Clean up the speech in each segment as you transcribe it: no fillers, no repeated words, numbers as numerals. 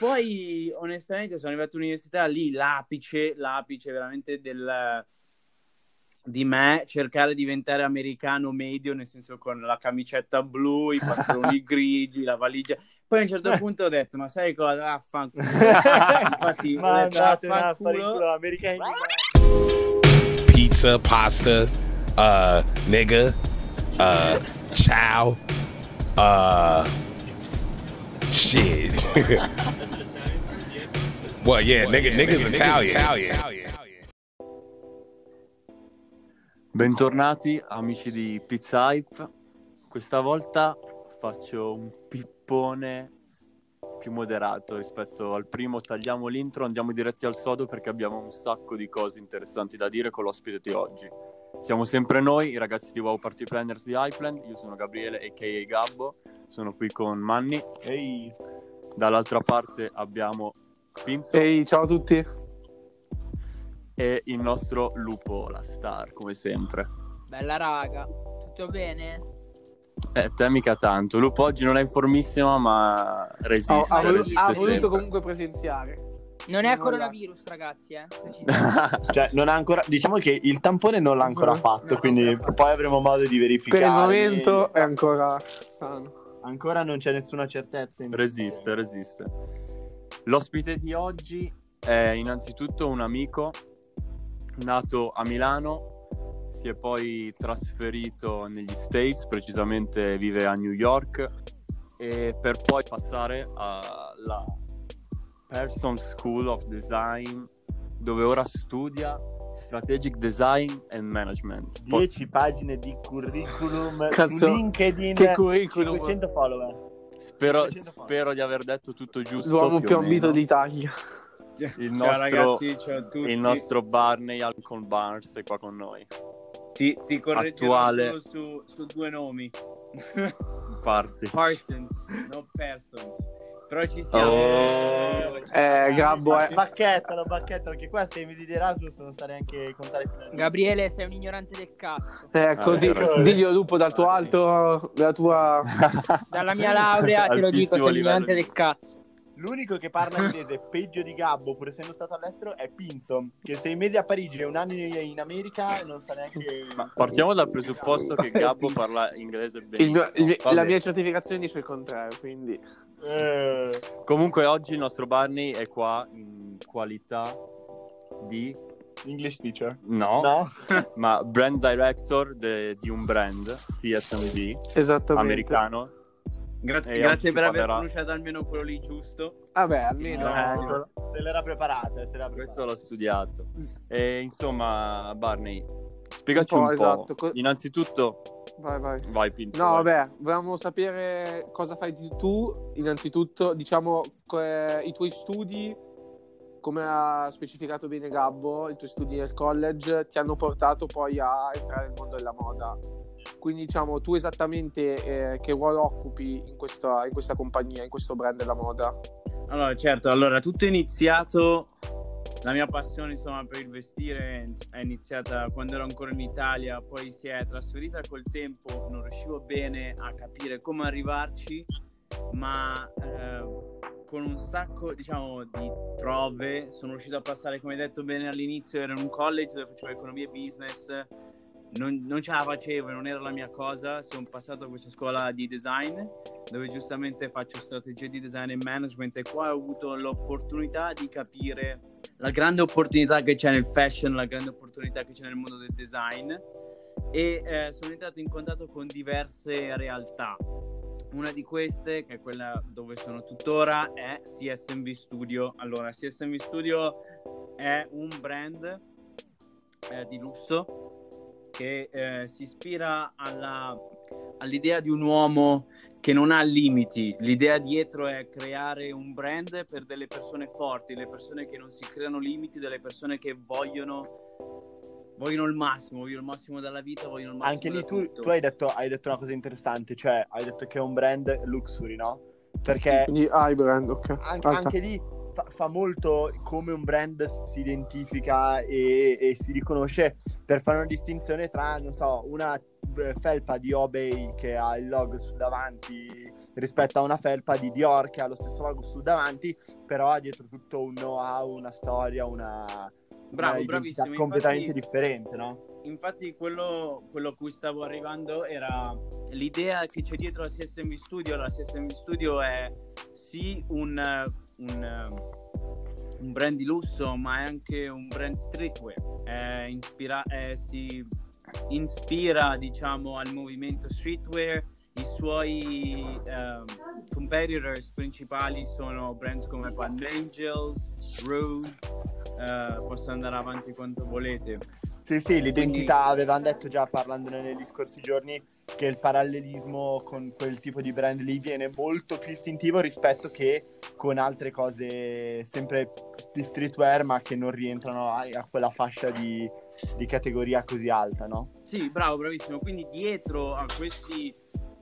Poi onestamente sono arrivato all'università, lì l'apice veramente di me, cercare di diventare americano medio, nel senso con la camicetta blu, i pantaloni grigi, la valigia. Poi a un certo punto ho detto, ma sai cosa? Vaffanculo. Infatti, ma andatene a fare il culo, americani. Pizza, pasta, nigga, ciao, shit. Well, yeah, nigga's Italian. Bentornati amici di Pizza Hype. Questa volta faccio un pippone più moderato rispetto al primo. Tagliamo l'intro, andiamo diretti al sodo perché abbiamo un sacco di cose interessanti da dire con l'ospite di oggi. Siamo sempre noi, i ragazzi di Wow Party Planners di Ipland. Io sono Gabriele a.k.a. Gabbo, sono qui con Manni. Ehi. Dall'altra parte abbiamo Pinzo. Ehi, ciao a tutti. E il nostro lupo, la star, come sempre. Bella raga, tutto bene? Te mica tanto. Lupo oggi non è informissima, ma resiste. Ha voluto comunque presenziare. Non è coronavirus, ragazzi, Cioè, non ha ancora... Diciamo che il tampone non l'ha ancora fatto, quindi poi avremo modo di verificare. Per il momento è ancora sano. Ancora non c'è nessuna certezza. Resiste. L'ospite di oggi è innanzitutto un amico nato a Milano, si è poi trasferito negli States, precisamente vive a New York, e per poi passare alla Parsons School of Design, dove ora studia Strategic Design and Management. 10 pagine di curriculum. Cazzo, su LinkedIn, che curriculum. 500 follower. Spero di aver detto tutto giusto. L'uomo più ambito d'Italia. Il nostro Barney Alcon Barnes è qua con noi. Ti correggerò solo su due nomi. Parsons, no Persons. Però ci siamo. Gabbo è... Bacchettalo, perché qua 6 mesi di Erasmus non sarei anche contare fino a... Gabriele, sei un ignorante del cazzo. Ecco, diglielo Lupo dal tuo alto, dalla tua... Dalla mia laurea te lo dico, sei un ignorante del cazzo. L'unico che parla inglese peggio di Gabbo, pur essendo stato all'estero, è Pinzo, che 6 mesi a Parigi e 1 anno in America non sa neanche... Ma partiamo dal presupposto che Gabbo parla inglese benissimo. La mia certificazione dice il contrario, quindi... Comunque oggi il nostro Barney è qua in qualità di... English teacher? No. Ma brand director di un brand, CSMV, esattamente, americano. Grazie per aver pronunciato almeno quello lì giusto. Vabbè, almeno se l'era preparata. Questo l'ho studiato. E insomma, Barney, spiegaci un po'. Esatto. Innanzitutto Vai Pinto. No, vabbè, volevamo sapere cosa fai tu. Innanzitutto, diciamo i tuoi studi, come ha specificato bene Gabbo, i tuoi studi nel college ti hanno portato poi a entrare nel mondo della moda. Quindi diciamo, tu esattamente che ruolo occupi in questa compagnia, in questo brand della moda? Allora, certo, tutto è iniziato, la mia passione insomma per il vestire è iniziata quando ero ancora in Italia, poi si è trasferita col tempo, non riuscivo bene a capire come arrivarci, ma con un sacco diciamo di prove sono riuscito a passare, come detto bene all'inizio, ero in un college dove facevo economia e business. Non ce la facevo, non era la mia cosa. Sono passato a questa scuola di design dove giustamente faccio strategia di design e management, e qua ho avuto l'opportunità di capire la grande opportunità che c'è nel fashion, la grande opportunità che c'è nel mondo del design, e sono entrato in contatto con diverse realtà. Una di queste, che è quella dove sono tuttora, è CSMV Studio. Allora, CSMV Studio è un brand di lusso che si ispira all'idea di un uomo che non ha limiti. L'idea dietro è creare un brand per delle persone forti, le persone che non si creano limiti, delle persone che vogliono il massimo, vogliono il massimo dalla vita, vogliono il massimo. Anche lì tu hai detto una cosa interessante, cioè hai detto che è un brand luxury, no? Perché quindi hai brand, ok. Anche lì fa molto come un brand si identifica e si riconosce, per fare una distinzione tra, non so, una felpa di Obey che ha il logo su davanti rispetto a una felpa di Dior che ha lo stesso logo su davanti, però ha dietro tutto un know-how, una storia, una identità completamente differente, no? Infatti quello a cui stavo arrivando era l'idea che c'è dietro la CS&B Studio. La CS&B Studio è sì un brand di lusso, ma è anche un brand streetwear. Si ispira, diciamo, al movimento streetwear. I suoi competitors principali sono brands come Palm Angels, Rude, posso andare avanti quanto volete. Sì, l'identità, avevamo detto già parlandone negli scorsi giorni, che il parallelismo con quel tipo di brand lì viene molto più istintivo rispetto che con altre cose sempre di streetwear ma che non rientrano a quella fascia di categoria così alta, no? Sì, bravo, bravissimo. Quindi dietro a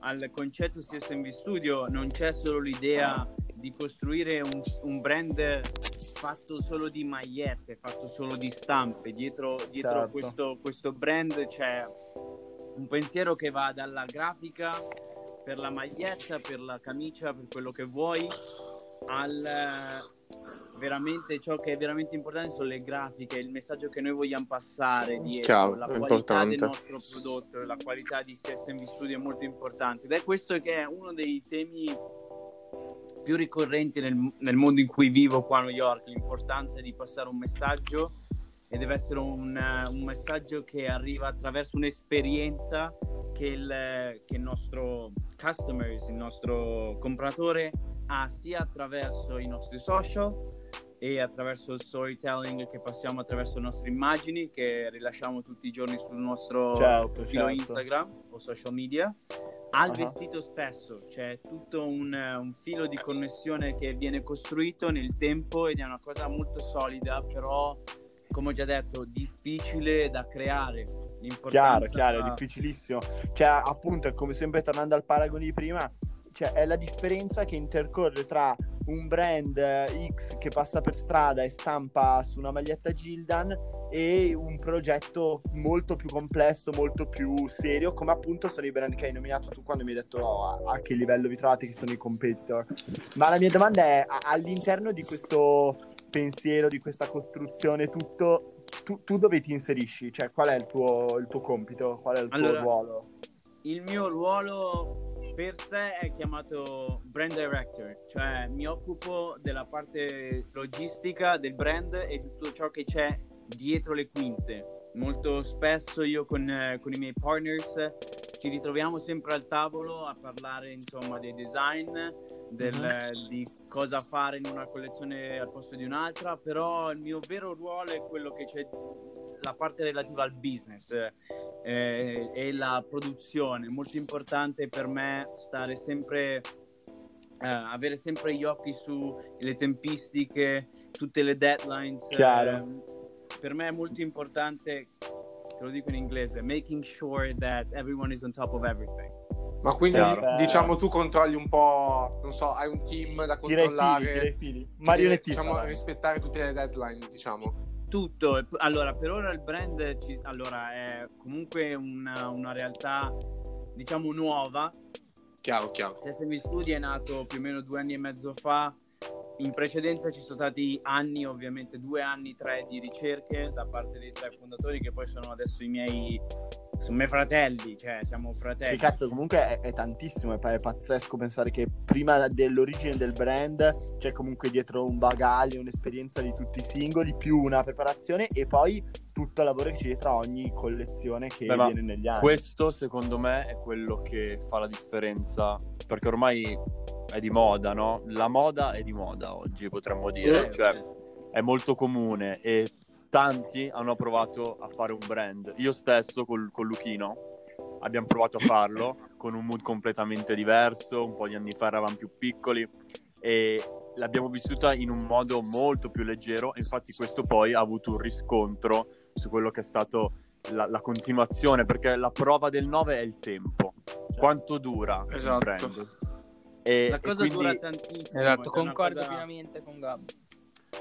al concetto CSMV Studio non c'è solo l'idea di costruire un brand fatto solo di magliette, fatto solo di stampe. Dietro certo. questo brand c'è un pensiero che va dalla grafica per la maglietta, per la camicia, per quello che vuoi, al veramente ciò che è veramente importante sono le grafiche, il messaggio che noi vogliamo passare dietro. Ciao, la qualità importante del nostro prodotto, la qualità di CSMV Studio è molto importante ed è questo che è uno dei temi più ricorrenti nel mondo in cui vivo qua a New York, l'importanza di passare un messaggio, e deve essere un messaggio che arriva attraverso un'esperienza che il nostro customers, il nostro compratore ha sia attraverso i nostri social e attraverso il storytelling che passiamo attraverso le nostre immagini che rilasciamo tutti i giorni sul nostro profilo Instagram o social media, al vestito stesso. C'è tutto un filo di connessione che viene costruito nel tempo ed è una cosa molto solida, però come ho già detto difficile da creare. Chiaro, è difficilissimo, cioè appunto come sempre tornando al paragone di prima, cioè è la differenza che intercorre tra un brand X che passa per strada e stampa su una maglietta Gildan e un progetto molto più complesso, molto più serio, come appunto sono i brand che hai nominato tu quando mi hai detto a che livello vi trovate, che sono i competitor. Ma la mia domanda è, all'interno di questo pensiero, di questa costruzione, tutto tu dove ti inserisci? Cioè qual è il tuo compito? Qual è tuo ruolo? Il mio ruolo per sé è chiamato brand director, cioè mi occupo della parte logistica del brand e tutto ciò che c'è dietro le quinte. Molto spesso io con i miei partners ci ritroviamo sempre al tavolo a parlare insomma dei design, di cosa fare in una collezione al posto di un'altra, però il mio vero ruolo è quello che c'è, la parte relativa al business e la produzione. Molto importante per me stare sempre, avere sempre gli occhi sulle tempistiche, tutte le deadlines. Per me è molto importante, te lo dico in inglese, making sure that everyone is on top of everything. Ma quindi diciamo tu controlli un po', non so, hai un team da controllare, tira i fili. Marionettista, diciamo, rispettare tutte le deadline, diciamo. Tutto. Allora, per ora il brand è comunque una realtà, diciamo, nuova. Chiaro. CSMV Studio è nato più o meno 2 anni e mezzo fa. In precedenza ci sono stati anni, ovviamente 2 anni, 3 di ricerche da parte dei 3 fondatori che poi sono adesso sono i miei fratelli, cioè siamo fratelli. Che cazzo, comunque è tantissimo, è pazzesco pensare che prima dell'origine del brand c'è comunque dietro un bagaglio, un'esperienza di tutti i singoli, più una preparazione e poi tutto il lavoro che c'è dietro ogni collezione che viene negli anni. Questo secondo me è quello che fa la differenza, perché ormai è di moda, no? La moda è di moda oggi, potremmo dire, cioè è molto comune e tanti hanno provato a fare un brand. Io stesso con Luchino abbiamo provato a farlo con un mood completamente diverso, un po' di anni fa eravamo più piccoli e l'abbiamo vissuta in un modo molto più leggero, infatti questo poi ha avuto un riscontro su quello che è stato la continuazione, perché la prova del 9 è il tempo, quanto dura un brand. La cosa dura tantissimo. Esatto, concordo pienamente con Gabbo.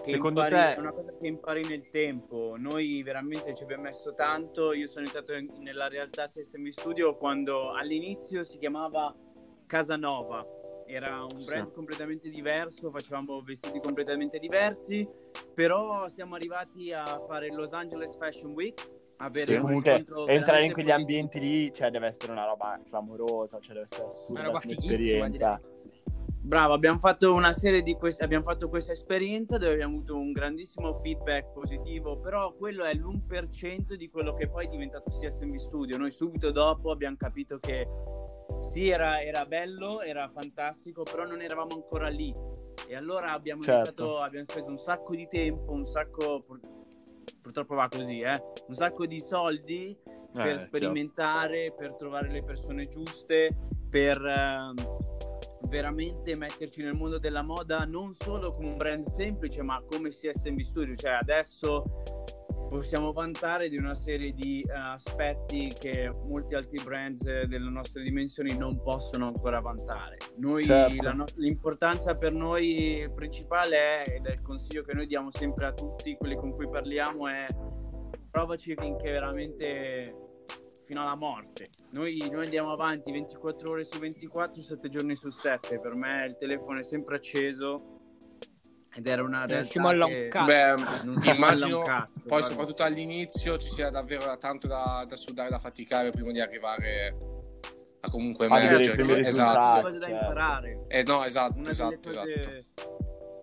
Secondo impari, te... Una cosa che impari nel tempo. Noi veramente ci abbiamo messo tanto. Io sono entrato nella realtà CSMV Studio quando all'inizio si chiamava Casanova. Era un brand completamente diverso, facevamo vestiti completamente diversi, però siamo arrivati a fare Los Angeles Fashion Week. Comunque entrare in quegli ambienti lì, cioè, deve essere una roba clamorosa, cioè, deve essere assurda, una roba un'esperienza. Bravo, abbiamo fatto una serie di queste, abbiamo fatto questa esperienza dove abbiamo avuto un grandissimo feedback positivo, però quello è l'1% di quello che poi è diventato CS&B Studio. Noi subito dopo abbiamo capito che sì, era bello, era fantastico, però non eravamo ancora lì. E allora abbiamo iniziato, abbiamo speso un sacco di tempo, un sacco, purtroppo va così, un sacco di soldi per sperimentare, per trovare le persone giuste, per veramente metterci nel mondo della moda non solo come un brand semplice, ma come CS&B Studio. Cioè, adesso possiamo vantare di una serie di aspetti che molti altri brand delle nostre dimensioni non possono ancora vantare. Noi, l'importanza per noi principale è, ed è il consiglio che noi diamo sempre a tutti quelli con cui parliamo, è provaci finché veramente, fino alla morte. Noi andiamo avanti 24 ore su 24, 7 giorni su 7. Per me il telefono è sempre acceso. Ed era una realtà che... Beh, non si immagino un cazzo, poi soprattutto all'inizio ci sia davvero tanto da sudare, da faticare prima di arrivare a comunque emergere. Esatto, da imparare. No, esatto, una esatto.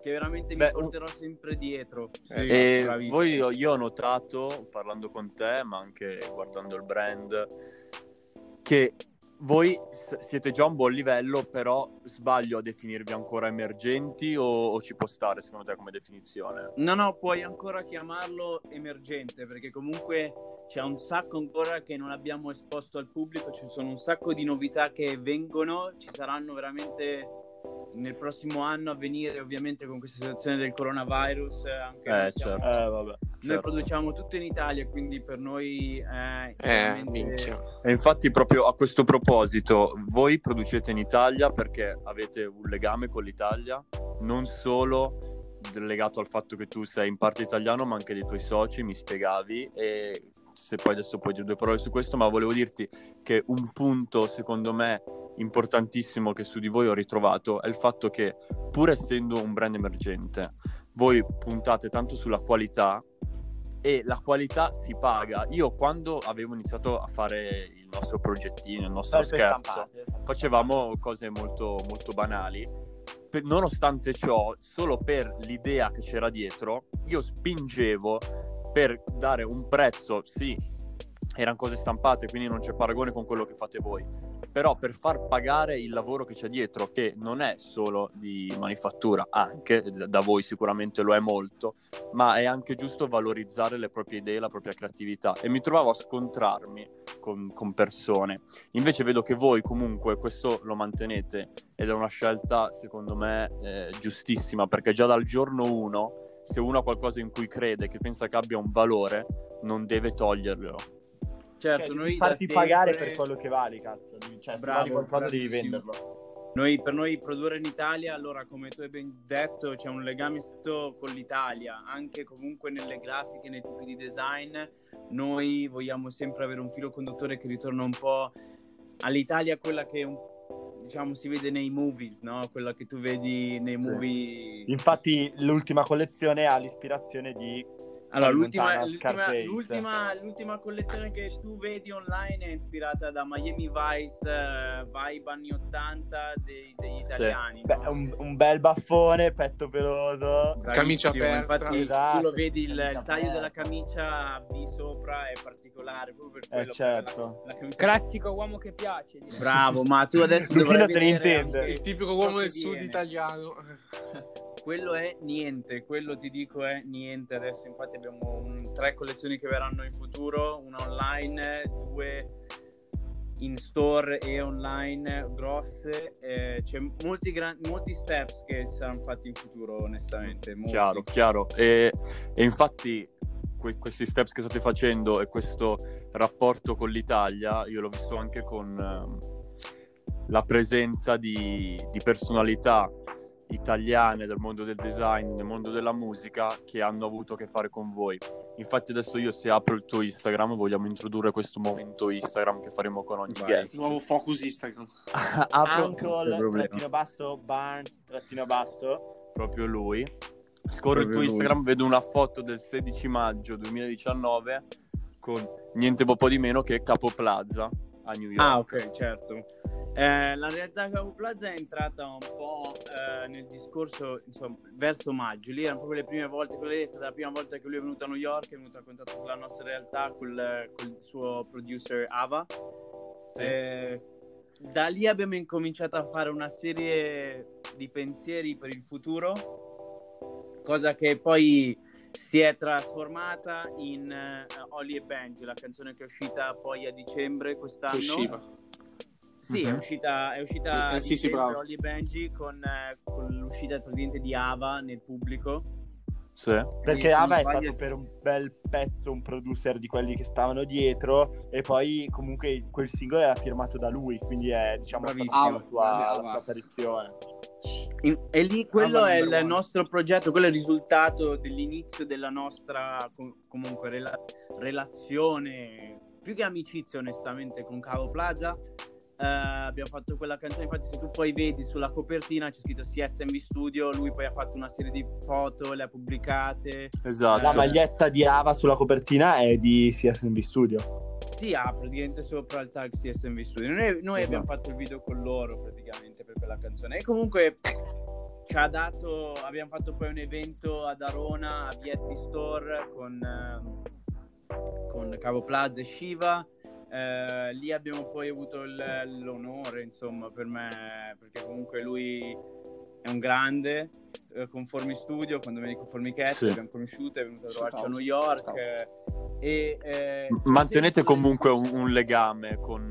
Che veramente mi porterò sempre dietro. Io ho notato, parlando con te, ma anche guardando il brand, che voi siete già a un buon livello, però sbaglio a definirvi ancora emergenti o ci può stare secondo te come definizione? No, puoi ancora chiamarlo emergente, perché comunque c'è un sacco ancora che non abbiamo esposto al pubblico, ci sono un sacco di novità che vengono, ci saranno veramente nel prossimo anno a venire, ovviamente con questa situazione del coronavirus anche noi, noi produciamo tutto in Italia, quindi per noi veramente... E infatti proprio a questo proposito, voi producete in Italia perché avete un legame con l'Italia, non solo legato al fatto che tu sei in parte italiano ma anche dei tuoi soci, mi spiegavi, e se poi adesso puoi dire due parole su questo, ma volevo dirti che un punto secondo me importantissimo che su di voi ho ritrovato è il fatto che, pur essendo un brand emergente, voi puntate tanto sulla qualità e la qualità si paga. Io quando avevo iniziato a fare il nostro progettino, il nostro scherzo, facevamo cose molto molto banali. Nonostante ciò, solo per l'idea che c'era dietro, io spingevo per dare un prezzo, sì, erano cose stampate, quindi non c'è paragone con quello che fate voi, però per far pagare il lavoro che c'è dietro, che non è solo di manifattura, anche da voi sicuramente lo è molto, ma è anche giusto valorizzare le proprie idee, la propria creatività. E mi trovavo a scontrarmi con persone, invece vedo che voi comunque questo lo mantenete, ed è una scelta secondo me giustissima, perché già dal giorno 1, se uno ha qualcosa in cui crede, che pensa che abbia un valore, non deve toglierlo. Certo, noi farti pagare per quello che vali, cazzo, cioè, bravo, se vali qualcosa devi venderlo. Noi, per noi produrre in Italia, allora, come tu hai ben detto, c'è un legame con l'Italia, anche comunque nelle grafiche, nei tipi di design. Noi vogliamo sempre avere un filo conduttore che ritorna un po' all'Italia, quella che diciamo si vede nei movies, no? Quella che tu vedi nei movie. Infatti l'ultima collezione ha l'ispirazione di... Allora, l'ultima collezione che tu vedi online è ispirata da Miami Vice, vibe anni 80 degli italiani. Beh, no? un bel baffone, petto peloso, camicia aperta. Infatti, tu lo vedi, il taglio della camicia di sopra è particolare, proprio per quello. Certo. La classico uomo che piace. Direi. Bravo, ma tu adesso dovrai vedere il tipico uomo del sud italiano. Quello è niente, quello ti dico è niente. Adesso infatti abbiamo 3 collezioni che verranno in futuro, una online, 2 in store e online grosse. C'è molti steps che saranno fatti in futuro, onestamente. Molti. Chiaro. E infatti questi steps che state facendo e questo rapporto con l'Italia, io l'ho visto anche con la presenza di personalità italiane del mondo del design, del mondo della musica, che hanno avuto a che fare con voi. Infatti adesso io, se apro il tuo Instagram, vogliamo introdurre questo momento Instagram che faremo con ogni guest. Nuovo focus Instagram. Apro _Barnes_ proprio lui. Scorro il tuo Instagram, vedo una foto del 16 maggio 2019 con niente po' di meno che Capo Plaza a New York. Ah, ok, certo. La realtà Capo Plaza è entrata un po' nel discorso, insomma, verso maggio. Lì erano proprio le prime volte, quella è stata la prima volta che lui è venuto a New York, è venuto a contatto con la nostra realtà, col suo producer Ava. Sì. Da lì abbiamo incominciato a fare una serie di pensieri per il futuro, cosa che poi si è trasformata in Holly e Benji, la canzone che è uscita poi a dicembre quest'anno. Sì, mm-hmm. è uscita a dicembre, Holly e Benji, con l'uscita praticamente di Ava nel pubblico. Sì, perché Ava è stato per un bel pezzo un producer di quelli che stavano dietro, e poi comunque quel singolo era firmato da lui, quindi è, diciamo, stata la sua apparizione. E lì quello è il nostro progetto, quello è il risultato dell'inizio della nostra comunque relazione, più che amicizia onestamente, con Capo Plaza. Abbiamo fatto quella canzone, infatti se tu poi vedi sulla copertina c'è scritto CSMV Studio, lui poi ha fatto una serie di foto, le ha pubblicate. Esatto. La maglietta di Ava sulla copertina è di CSMV Studio. Sì, praticamente sopra il tag CSMV Studio. Noi abbiamo fatto il video con loro praticamente per quella canzone. E comunque ci ha dato. Abbiamo fatto poi un evento ad Arona, a Vietti Store, con Capo Plaza e Shiva. Lì abbiamo poi avuto l'onore, insomma, per me, perché comunque lui è un grande, con Formi Studio, quando veniva con Formichetti, sì. Abbiamo conosciuto, è venuto a trovarci a New York. E mantenete comunque un legame con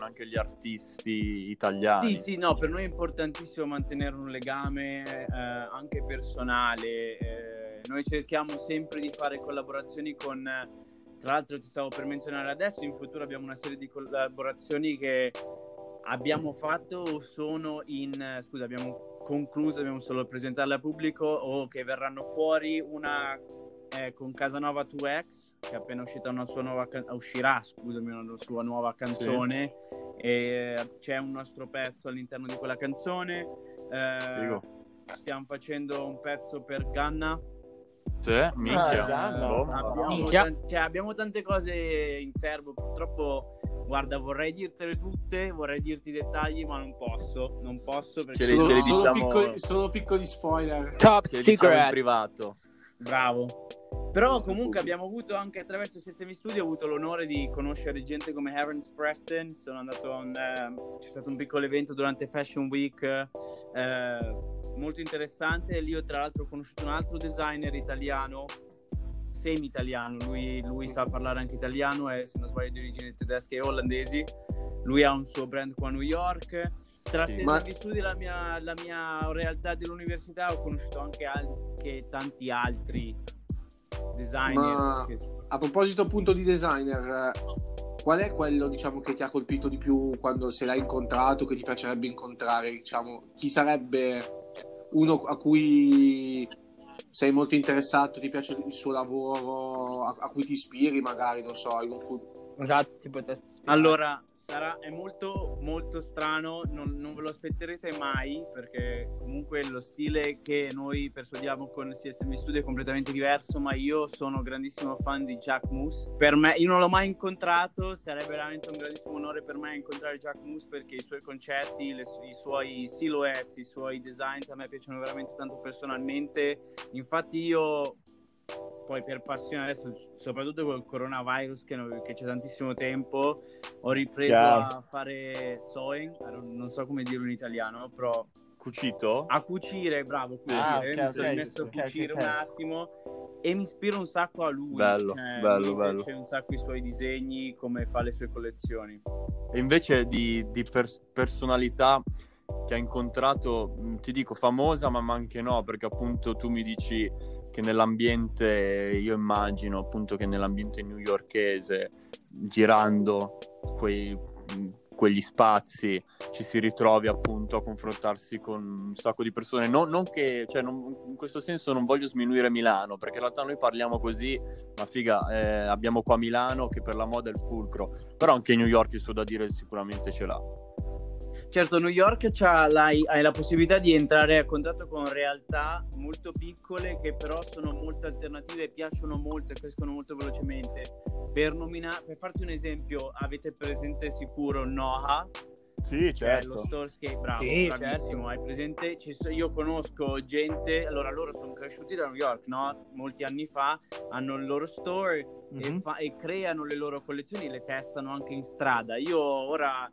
anche gli artisti italiani. Sì, no, per noi è importantissimo mantenere un legame anche personale. Noi cerchiamo sempre di fare collaborazioni con, tra l'altro ti stavo per menzionare adesso, in futuro abbiamo una serie di collaborazioni che abbiamo fatto o sono abbiamo concluso, dobbiamo solo presentarla al pubblico, o che verranno fuori. Una con Casanova 2X, che è appena uscita uscirà una sua nuova canzone, sì. E c'è un nostro pezzo all'interno di quella canzone. Stiamo facendo un pezzo per Ganna. Sì, minchia. Abbiamo tante cose in serbo, purtroppo. Guarda, vorrei dirtele tutte, vorrei dirti i dettagli, ma non posso perché solo piccoli spoiler. Top secret, diciamo, in privato. Bravo. Però comunque abbiamo avuto, anche attraverso CSMV Studio, avuto l'onore di conoscere gente come Ernest Preston. Sono andato c'è stato un piccolo evento durante Fashion Week molto interessante. Lì ho tra l'altro conosciuto un altro designer italiano, semi-italiano, lui sa parlare anche italiano, è, se non sbaglio, di origini tedesche e olandesi. Lui ha un suo brand qua a New York. Tra CSMV Studio, la mia realtà dell'università, ho conosciuto anche tanti altri designer. A proposito appunto di designer, qual è quello, diciamo, che ti ha colpito di più quando se l'hai incontrato, che ti piacerebbe incontrare? Diciamo, chi sarebbe uno a cui sei molto interessato, ti piace il suo lavoro, a cui ti ispiri magari, non so, in un futuro? Esatto, ti potresti ispirare. Allora, è molto molto strano, non ve lo aspetterete mai, perché comunque lo stile che noi persuadiamo con CSMV Studio è completamente diverso, ma io sono grandissimo fan di Jack Moose. Per me, io non l'ho mai incontrato, sarebbe veramente un grandissimo onore per me incontrare Jack Moose, perché i suoi concetti, i suoi silhouettes, i suoi designs a me piacciono veramente tanto personalmente. Infatti io poi per passione, adesso soprattutto col coronavirus che c'è tantissimo tempo, ho ripreso a fare sewing, non so come dirlo in italiano, però cucito? A cucire, bravo, cucire. Mi sono messo a cucire un attimo, e mi ispiro un sacco a lui. Bello. C'è un sacco i suoi disegni, come fa le sue collezioni. E invece di personalità che ha incontrato, ti dico famosa, ma anche no, perché appunto tu mi dici che nell'ambiente, io immagino appunto che nell'ambiente newyorkese, girando quei quegli spazi ci si ritrovi appunto a confrontarsi con un sacco di persone, non che, cioè, in questo senso non voglio sminuire Milano, perché in realtà noi parliamo così, ma figa, abbiamo qua Milano che per la moda è il fulcro, però anche New York, il suo da dire sicuramente ce l'ha. Certo, New York hai la possibilità di entrare a contatto con realtà molto piccole che però sono molto alternative, piacciono molto e crescono molto velocemente. Per farti un esempio, avete presente sicuro Noah? Sì, certo. Lo store che è bravo, sì, bravissimo, certo. Hai presente? Io conosco gente, allora loro sono cresciuti da New York, no? Molti anni fa hanno il loro store, mm-hmm, e creano le loro collezioni, le testano anche in strada. Io ora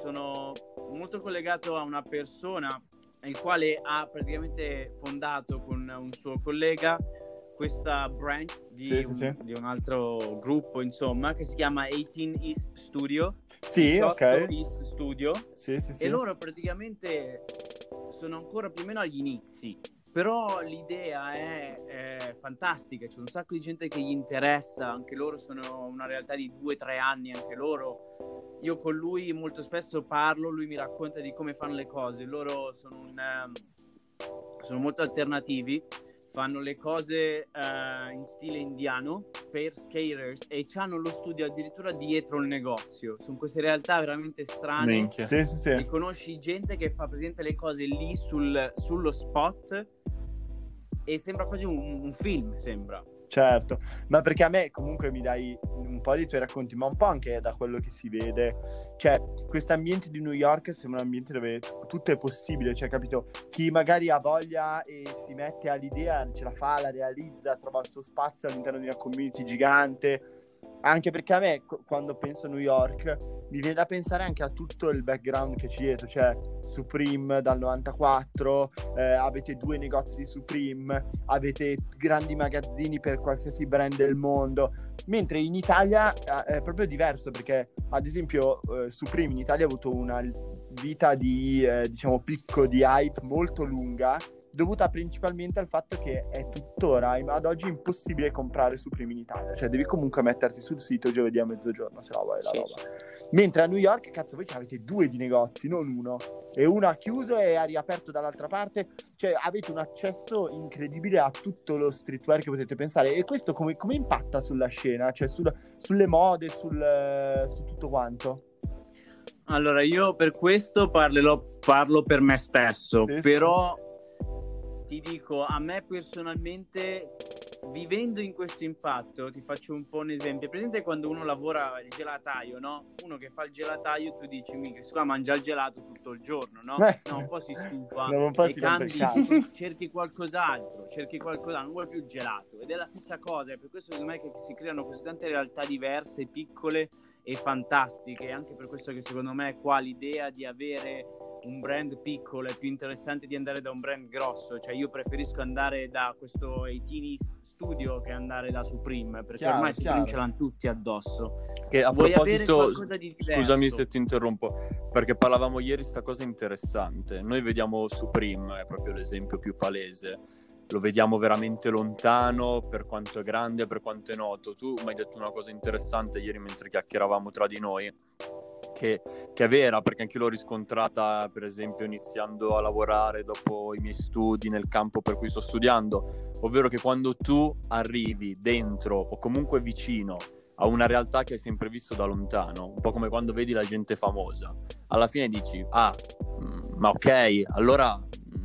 sono molto collegato a una persona il quale ha praticamente fondato con un suo collega questa branch di un altro gruppo, insomma, che si chiama 18 East Studio. Sì, ok. East Studio. Sì. E loro praticamente sono ancora più o meno agli inizi, però l'idea è fantastica, c'è un sacco di gente che gli interessa, anche loro sono una realtà di 2-3 anni, anche loro. Io con lui molto spesso parlo, lui mi racconta di come fanno le cose, loro sono molto alternativi, fanno le cose in stile indiano per skaters e hanno lo studio addirittura dietro il negozio. Sono queste realtà veramente strane. Sì. E conosci gente che fa presente le cose lì sullo spot e sembra quasi un film, sembra. Certo, ma perché a me comunque mi dai un po' dei tuoi racconti, ma un po' anche da quello che si vede, cioè questo ambiente di New York sembra un ambiente dove tutto è possibile, cioè, capito, chi magari ha voglia e si mette all'idea ce la fa, la realizza, trova il suo spazio all'interno di una community gigante. Anche perché a me, quando penso a New York, mi viene da pensare anche a tutto il background che c'è dietro, cioè Supreme dal 94, avete 2 negozi di Supreme, avete grandi magazzini per qualsiasi brand del mondo, mentre in Italia è proprio diverso, perché ad esempio Supreme in Italia ha avuto una vita di picco di hype molto lunga, dovuta principalmente al fatto che è tuttora ad oggi impossibile comprare Supreme in Italia, cioè devi comunque metterti sul sito giovedì a mezzogiorno se la vuoi la roba. Mentre a New York, cazzo, voi avete 2 di negozi, non uno, e uno ha chiuso e ha riaperto dall'altra parte, cioè avete un accesso incredibile a tutto lo streetwear che potete pensare. E questo come impatta sulla scena, cioè sulle mode, su tutto quanto? Allora, io per questo parlo per me stesso, sì, però sì. Ti dico, a me personalmente, vivendo in questo impatto, ti faccio un po' un esempio. Presente quando uno lavora il gelataio, no? Uno che fa il gelataio, tu dici, mica, si qua mangia il gelato tutto il giorno, no? No, un po' si stufa, no, e cambi, cerchi qualcos'altro, non vuole più il gelato. Ed è la stessa cosa, è per questo secondo me che si creano così tante realtà diverse, piccole e fantastiche. Anche per questo che secondo me qua l'idea di avere un brand piccolo è più interessante di andare da un brand grosso, cioè io preferisco andare da questo 18 East Studio che andare da Supreme, perché ormai Supreme ce l'hanno tutti addosso. Che a proposito, scusami se ti interrompo, perché parlavamo ieri sta cosa interessante, noi vediamo Supreme, è proprio l'esempio più palese, lo vediamo veramente lontano per quanto è grande, per quanto è noto. Tu mi hai detto una cosa interessante ieri mentre chiacchieravamo tra di noi, che è vera, perché anche io l'ho riscontrata, per esempio, iniziando a lavorare dopo i miei studi nel campo per cui sto studiando, ovvero che quando tu arrivi dentro o comunque vicino a una realtà che hai sempre visto da lontano, un po' come quando vedi la gente famosa, alla fine dici, ma ok, allora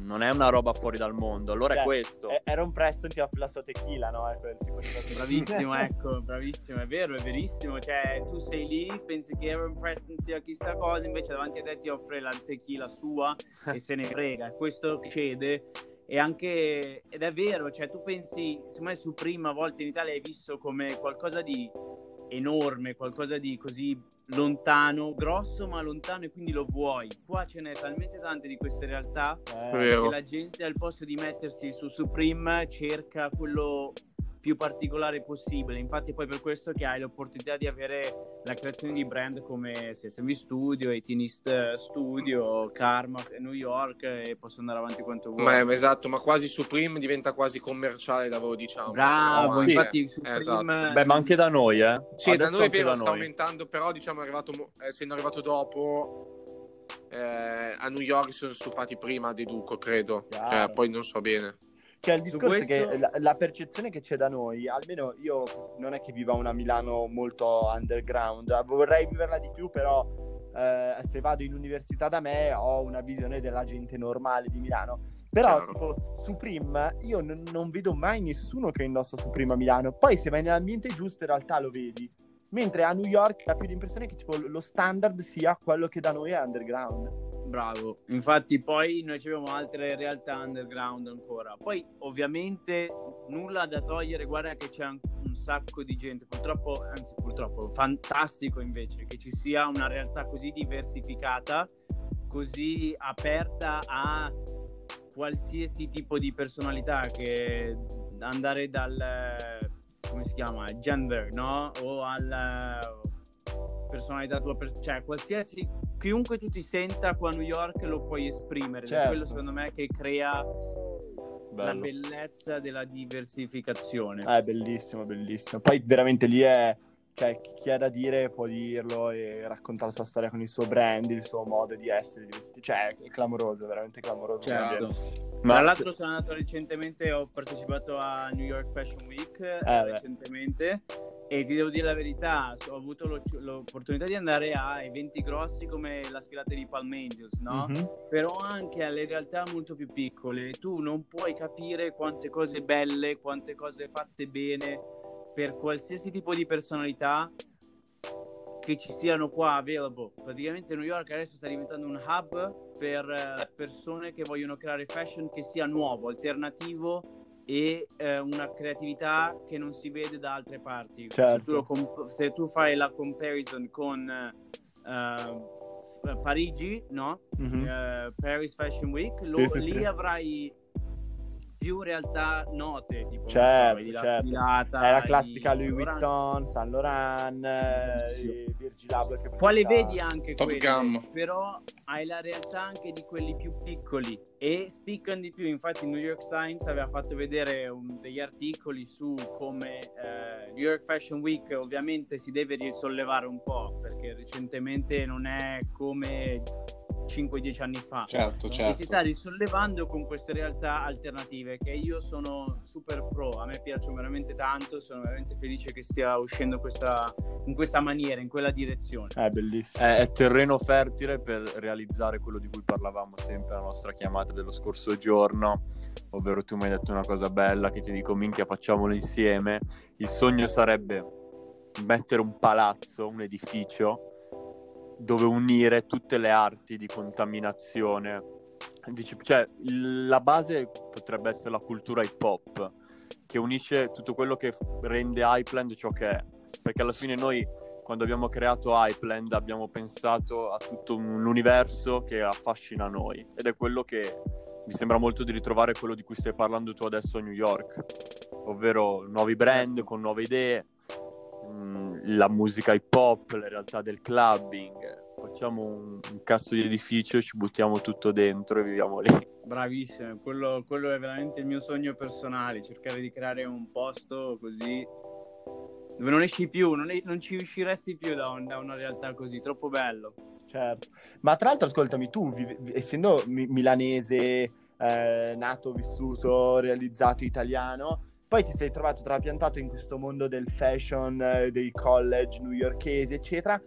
non è una roba fuori dal mondo, allora è questo. Heron Preston ti offre la sua tequila, no? È quel tipo di... Bravissimo, ecco, bravissimo, è vero, è verissimo. Cioè, tu sei lì, pensi che Heron Preston sia chissà cosa, invece davanti a te ti offre la tequila sua e se ne frega. Questo cede. E anche, ed è vero, cioè tu pensi, secondo me su prima volta in Italia hai visto come qualcosa di enorme, qualcosa di così lontano, grosso ma lontano, e quindi lo vuoi. Qua ce n'è talmente tante di queste realtà che la gente, al posto di mettersi su Supreme, cerca quello più particolare possibile. Infatti poi per questo che hai l'opportunità di avere la creazione di brand come CSMV Studio, 18 East Studio, Carmack, New York, e posso andare avanti quanto vuoi. Ma esatto, ma quasi Supreme diventa quasi commerciale, l'avevo diciamo. Bravo, no, infatti Supreme... esatto. Beh, ma anche da noi, eh? Sì, adesso da noi è vero, sta aumentando, però diciamo è arrivato, essendo arrivato dopo... a New York sono stufati prima, deduco, credo, poi non so bene. Cioè il discorso questo... è che la percezione che c'è da noi, almeno io non è che viva una Milano molto underground, vorrei viverla di più, però se vado in università da me ho una visione della gente normale di Milano. Però tipo, Supreme, io non vedo mai nessuno che indossa Supreme a Milano. Poi se vai nell'ambiente giusto in realtà lo vedi. Mentre a New York ha più l'impressione che tipo lo standard sia quello che da noi è underground. Bravo, infatti poi noi abbiamo altre realtà underground ancora. Poi ovviamente nulla da togliere, guarda che c'è un sacco di gente, purtroppo, anzi purtroppo, fantastico invece che ci sia una realtà così diversificata, così aperta a qualsiasi tipo di personalità, che andare dal... come si chiama? Gender, no? O alla personalità tua, cioè qualsiasi, chiunque tu ti senta qua a New York lo puoi esprimere. Certo. Quello secondo me che crea la bellezza della diversificazione. È bellissimo, bellissimo. Poi veramente lì è, cioè chi ha da dire può dirlo e raccontare la sua storia con il suo brand, il suo modo di essere, di vestire. Cioè è clamoroso, veramente clamoroso. Certo. Ma tra l'altro sono andato recentemente, ho partecipato a New York Fashion Week recentemente, e ti devo dire la verità, ho avuto l'opportunità di andare a eventi grossi come la sfilata di Palm Angels, no? Mm-hmm. Però anche alle realtà molto più piccole, tu non puoi capire quante cose belle, quante cose fatte bene per qualsiasi tipo di personalità che ci siano qua available. Praticamente New York adesso sta diventando un hub per persone che vogliono creare fashion che sia nuovo, alternativo e una creatività che non si vede da altre parti. Certo. Se tu fai la comparison con Parigi, no? Mm-hmm. Paris Fashion Week, lì avrai più realtà note, tipo certo. Sfilata, è la classica Louis Vuitton, Saint Laurent, Virgil Abloh, poi le vedi anche Top quelle Gum. Però hai la realtà anche di quelli più piccoli e spiccano di più. Infatti New York Times aveva fatto vedere degli articoli su come New York Fashion Week ovviamente si deve risollevare un po', perché recentemente non è come 5-10 anni fa, certo. E si sta risollevando con queste realtà alternative che io sono super pro, a me piacciono veramente tanto, sono veramente felice che stia uscendo in questa maniera, in quella direzione. È bellissimo, è terreno fertile per realizzare quello di cui parlavamo sempre alla nostra chiamata dello scorso giorno, ovvero tu mi hai detto una cosa bella che ti dico, minchia, facciamolo insieme. Il sogno sarebbe mettere un palazzo, un edificio dove unire tutte le arti di contaminazione. Cioè la base potrebbe essere la cultura hip hop, che unisce tutto quello che rende Ipland ciò che è, perché alla fine noi quando abbiamo creato Ipland abbiamo pensato a tutto un universo che affascina noi, ed è quello che mi sembra molto di ritrovare, quello di cui stai parlando tu adesso a New York, ovvero nuovi brand con nuove idee, la musica hip hop, la realtà del clubbing. Facciamo un cazzo di edificio, ci buttiamo tutto dentro e viviamo lì. Bravissimo, quello è veramente il mio sogno personale, cercare di creare un posto così dove non esci più, non ci usciresti più da una realtà così, troppo bello. Certo, ma tra l'altro ascoltami, tu essendo milanese, nato, vissuto, realizzato italiano, poi ti sei trovato trapiantato in questo mondo del fashion, dei college newyorkesi, eccetera.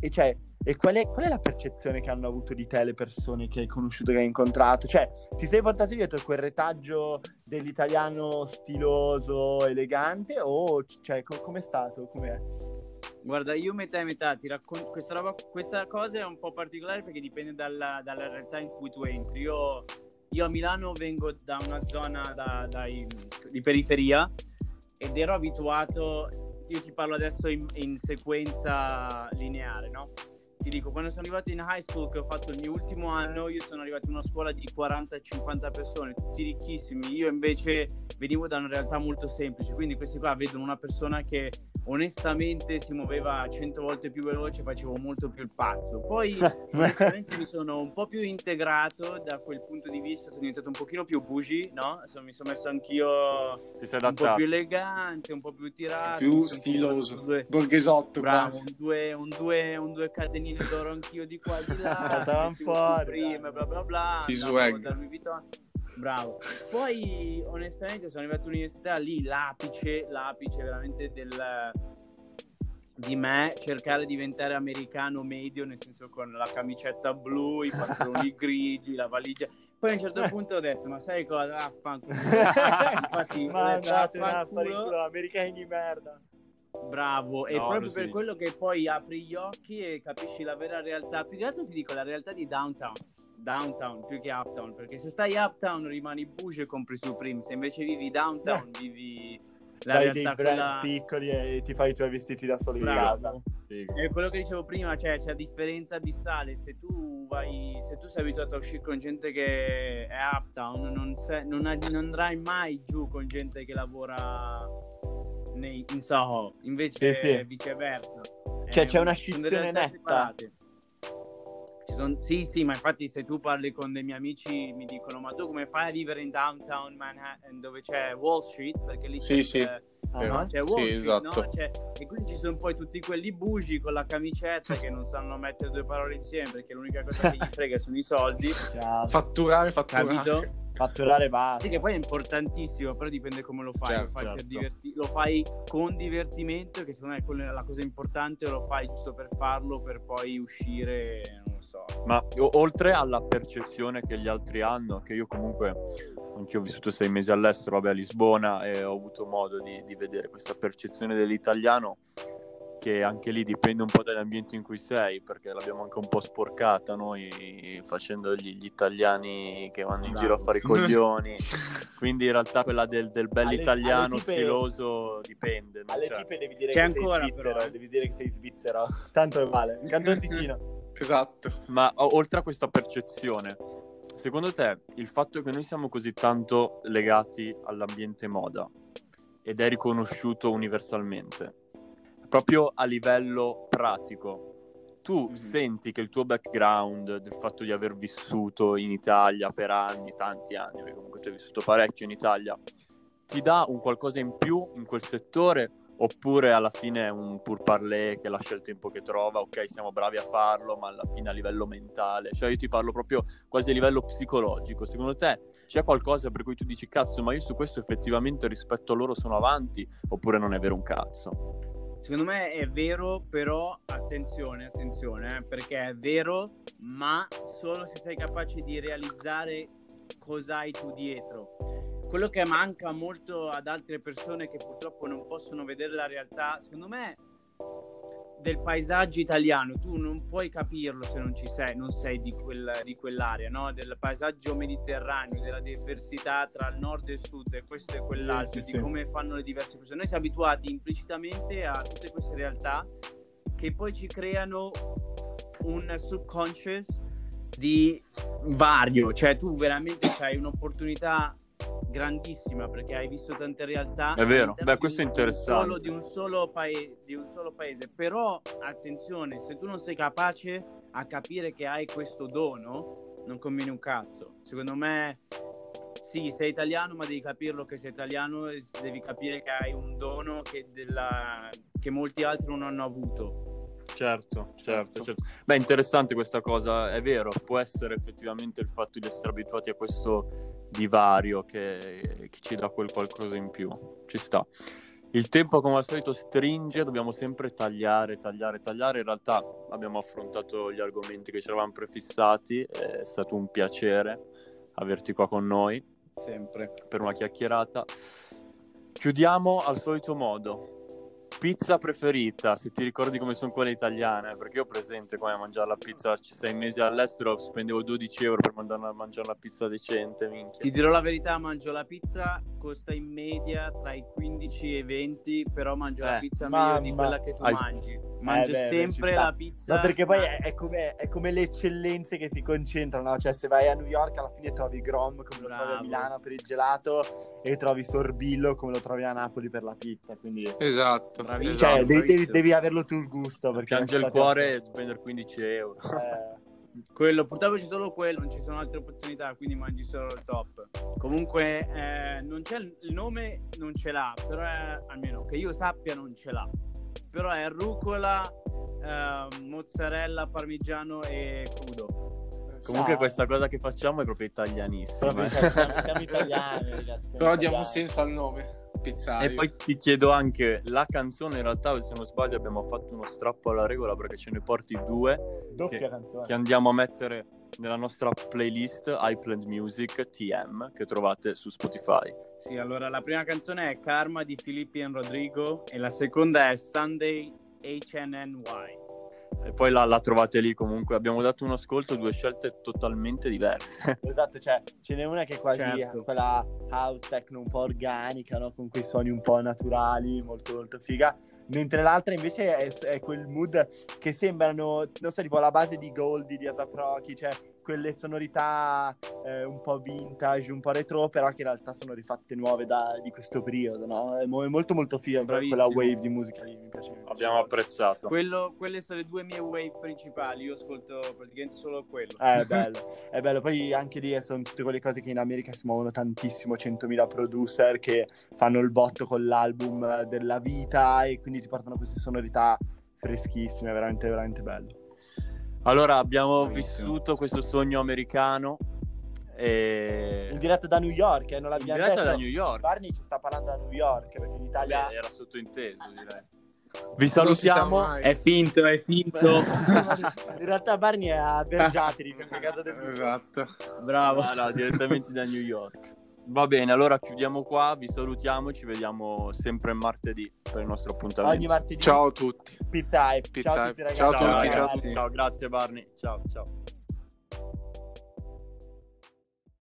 E cioè, e qual è la percezione che hanno avuto di te le persone che hai conosciuto, che hai incontrato? Cioè, ti sei portato dietro quel retaggio dell'italiano stiloso, elegante, o cioè, com'è stato? Com'è? Guarda, io metà e metà, ti racconto questa cosa è un po' particolare perché dipende dalla realtà in cui tu entri. Io a Milano vengo da una zona di periferia ed ero abituato, io ti parlo adesso in sequenza lineare, no? ti dico, quando sono arrivato in high school, che ho fatto il mio ultimo anno, io sono arrivato in una scuola di 40-50 persone, tutti ricchissimi. Io invece venivo da una realtà molto semplice, quindi questi qua vedono una persona che onestamente si muoveva 100 volte più veloce, facevo molto più il pazzo. Poi mi sono un po' più integrato da quel punto di vista, sono diventato un pochino più bougie, no? Mi sono messo anch'io un po' più elegante, un po' più tirato, più stiloso, borghesotto. Bravo, un due catenine d'oro anch'io di qua di là, prima bla bla bla, si swag da Louis Vuitton. Bravo. Poi onestamente sono arrivato all'università, lì l'apice veramente di me, cercare di diventare americano medio, nel senso con la camicetta blu, i pantaloni grigi, la valigia. Poi a un certo punto ho detto, ma sai cosa? Affanculo. Infatti, ma andate a fare in culo, americani di merda. Bravo, no, e proprio per quello che poi apri gli occhi e capisci la vera realtà. Più che altro ti dico la realtà di downtown più che uptown, perché se stai uptown rimani bougie e compri Supreme, se invece vivi downtown vivi la realtà dei brand piccoli e ti fai i tuoi vestiti da solo in casa. E quello che dicevo prima, cioè c'è la differenza abissale. Se tu sei abituato a uscire con gente che è uptown, non andrai mai giù con gente che lavora in Soho, invece sì. Viceversa, cioè c'è una scissione netta separate. Sì, ma infatti se tu parli con dei miei amici mi dicono, ma tu come fai a vivere in downtown Manhattan dove c'è Wall Street, perché lì c'è Wall Street, esatto. No? E quindi ci sono poi tutti quelli bugi con la camicetta che non sanno mettere due parole insieme, perché l'unica cosa che gli frega sono i soldi. Fatturare. Capito? Fatturare basta. Sì, che poi è importantissimo, però dipende come lo fai. Certo, lo fai con divertimento, che secondo me è la cosa importante, o lo fai giusto per farlo, per poi uscire, non so. Ma oltre alla percezione che gli altri hanno, che io comunque anch'io ho vissuto 6 mesi all'estero, a Lisbona, e ho avuto modo di vedere questa percezione dell'italiano, che anche lì dipende un po' dall'ambiente in cui sei, perché l'abbiamo anche un po' sporcata noi facendo gli italiani che vanno in giro a fare i coglioni, quindi in realtà quella del bell'italiano stiloso dipende. Alle tipe devi dire che sei svizzero, tanto è male, Canton Ticino. Esatto. Ma oltre a questa percezione, secondo te il fatto che noi siamo così tanto legati all'ambiente moda ed è riconosciuto universalmente, proprio a livello pratico, tu senti che il tuo background, del fatto di aver vissuto in Italia per anni, tanti anni, perché comunque tu hai vissuto parecchio in Italia, ti dà un qualcosa in più in quel settore, oppure alla fine è un pur parler che lascia il tempo che trova? Ok, siamo bravi a farlo, ma alla fine a livello mentale, cioè io ti parlo proprio quasi a livello psicologico, secondo te c'è qualcosa per cui tu dici, cazzo, ma io su questo effettivamente rispetto a loro sono avanti, oppure non è vero un cazzo? Secondo me è vero, però attenzione, perché è vero, ma solo se sei capace di realizzare cosa hai tu dietro. Quello che manca molto ad altre persone che purtroppo non possono vedere la realtà, secondo me, del paesaggio italiano, tu non puoi capirlo se non ci sei, non sei di quell'area, no? Del paesaggio mediterraneo, della diversità tra il nord e il sud e questo e quell'altro, di come fanno le diverse persone. Noi siamo abituati implicitamente a tutte queste realtà che poi ci creano un subconscious di vario, cioè tu veramente hai un'opportunità grandissima perché hai visto tante realtà. È vero, beh, questo è interessante. Di un solo paese. Però attenzione, se tu non sei capace a capire che hai questo dono, non combini un cazzo. Secondo me sì, sei italiano, ma devi capirlo che sei italiano, e devi capire che hai un dono che molti altri non hanno avuto. Certo. Beh, interessante questa cosa, è vero, può essere effettivamente il fatto di essere abituati a questo divario che ci dà quel qualcosa in più, ci sta. Il tempo come al solito stringe, dobbiamo sempre tagliare, in realtà abbiamo affrontato gli argomenti che ci eravamo prefissati, è stato un piacere averti qua con noi, sempre, per una chiacchierata. Chiudiamo al solito modo. Pizza preferita, se ti ricordi come sono quelle italiane, perché io presente come a mangiare la pizza 6 mesi all'estero, spendevo 12 euro per mandarmi a mangiare una pizza decente, minchia. Ti dirò la verità, mangio la pizza costa in media tra i 15 e i 20, però mangio la pizza meglio di quella che tu mangi. Mangio sempre la pizza. Ma perché poi è come le eccellenze che si concentrano, no? Cioè se vai a New York alla fine trovi Grom come lo trovi a Milano per il gelato e trovi Sorbillo come lo trovi a Napoli per la pizza, quindi esatto. Bravissimo, cioè, devi averlo tu il gusto, perché piange il cuore e spendere 15 euro. Quello, purtroppo c'è solo quello, non ci sono altre opportunità, quindi mangi solo il top. Comunque non c'è il nome, non ce l'ha, però è, almeno che io sappia non ce l'ha, però è rucola, mozzarella, parmigiano e crudo. Comunque questa cosa che facciamo è proprio italianissima. Siamo italiani, ragazzi. Però diamo un senso al nome. Pizzaio. E poi ti chiedo anche la canzone, in realtà se non sbaglio abbiamo fatto uno strappo alla regola perché ce ne porti due doppia canzone che andiamo a mettere nella nostra playlist Ipland Music TM che trovate su Spotify. Sì, allora la prima canzone è Karma di Filippi e Rodrigo e la seconda è Sunday HNNY. E poi la trovate lì. Comunque abbiamo dato un ascolto, due scelte totalmente diverse. Esatto, cioè ce n'è una che è quasi quella house techno un po' organica, no? Con quei suoni un po' naturali, molto molto figa. Mentre l'altra invece è quel mood che sembrano, non so, tipo alla base di Goldie, di Asaprochi, cioè quelle sonorità un po' vintage, un po' retro, però che in realtà sono rifatte nuove di questo periodo, no? È molto molto figa. Bravissimo. Quella wave di musica lì mi piace. Abbiamo apprezzato. Quelle sono le due mie wave principali, io ascolto praticamente solo quello. È bello, poi anche lì sono tutte quelle cose che in America si muovono tantissimo, 100.000 producer che fanno il botto con l'album della vita e quindi ti portano queste sonorità freschissime, veramente veramente bello. Allora, abbiamo vissuto questo sogno americano e... in diretta da New York, non l'abbiamo detto. In diretta da New York. Barney ci sta parlando da New York, perché in Italia... Beh, era sottointeso, direi. Vi salutiamo. È finto. In realtà Barney è a Vergiateri, esatto. Bravo. Allora, direttamente da New York. Va bene, allora chiudiamo qua, vi salutiamo, ci vediamo sempre martedì per il nostro appuntamento. Ogni martedì. Ciao a tutti. Pizza Hype. Ciao a tutti ragazzi. Ciao a tutti. Ciao, grazie Barney. Ciao.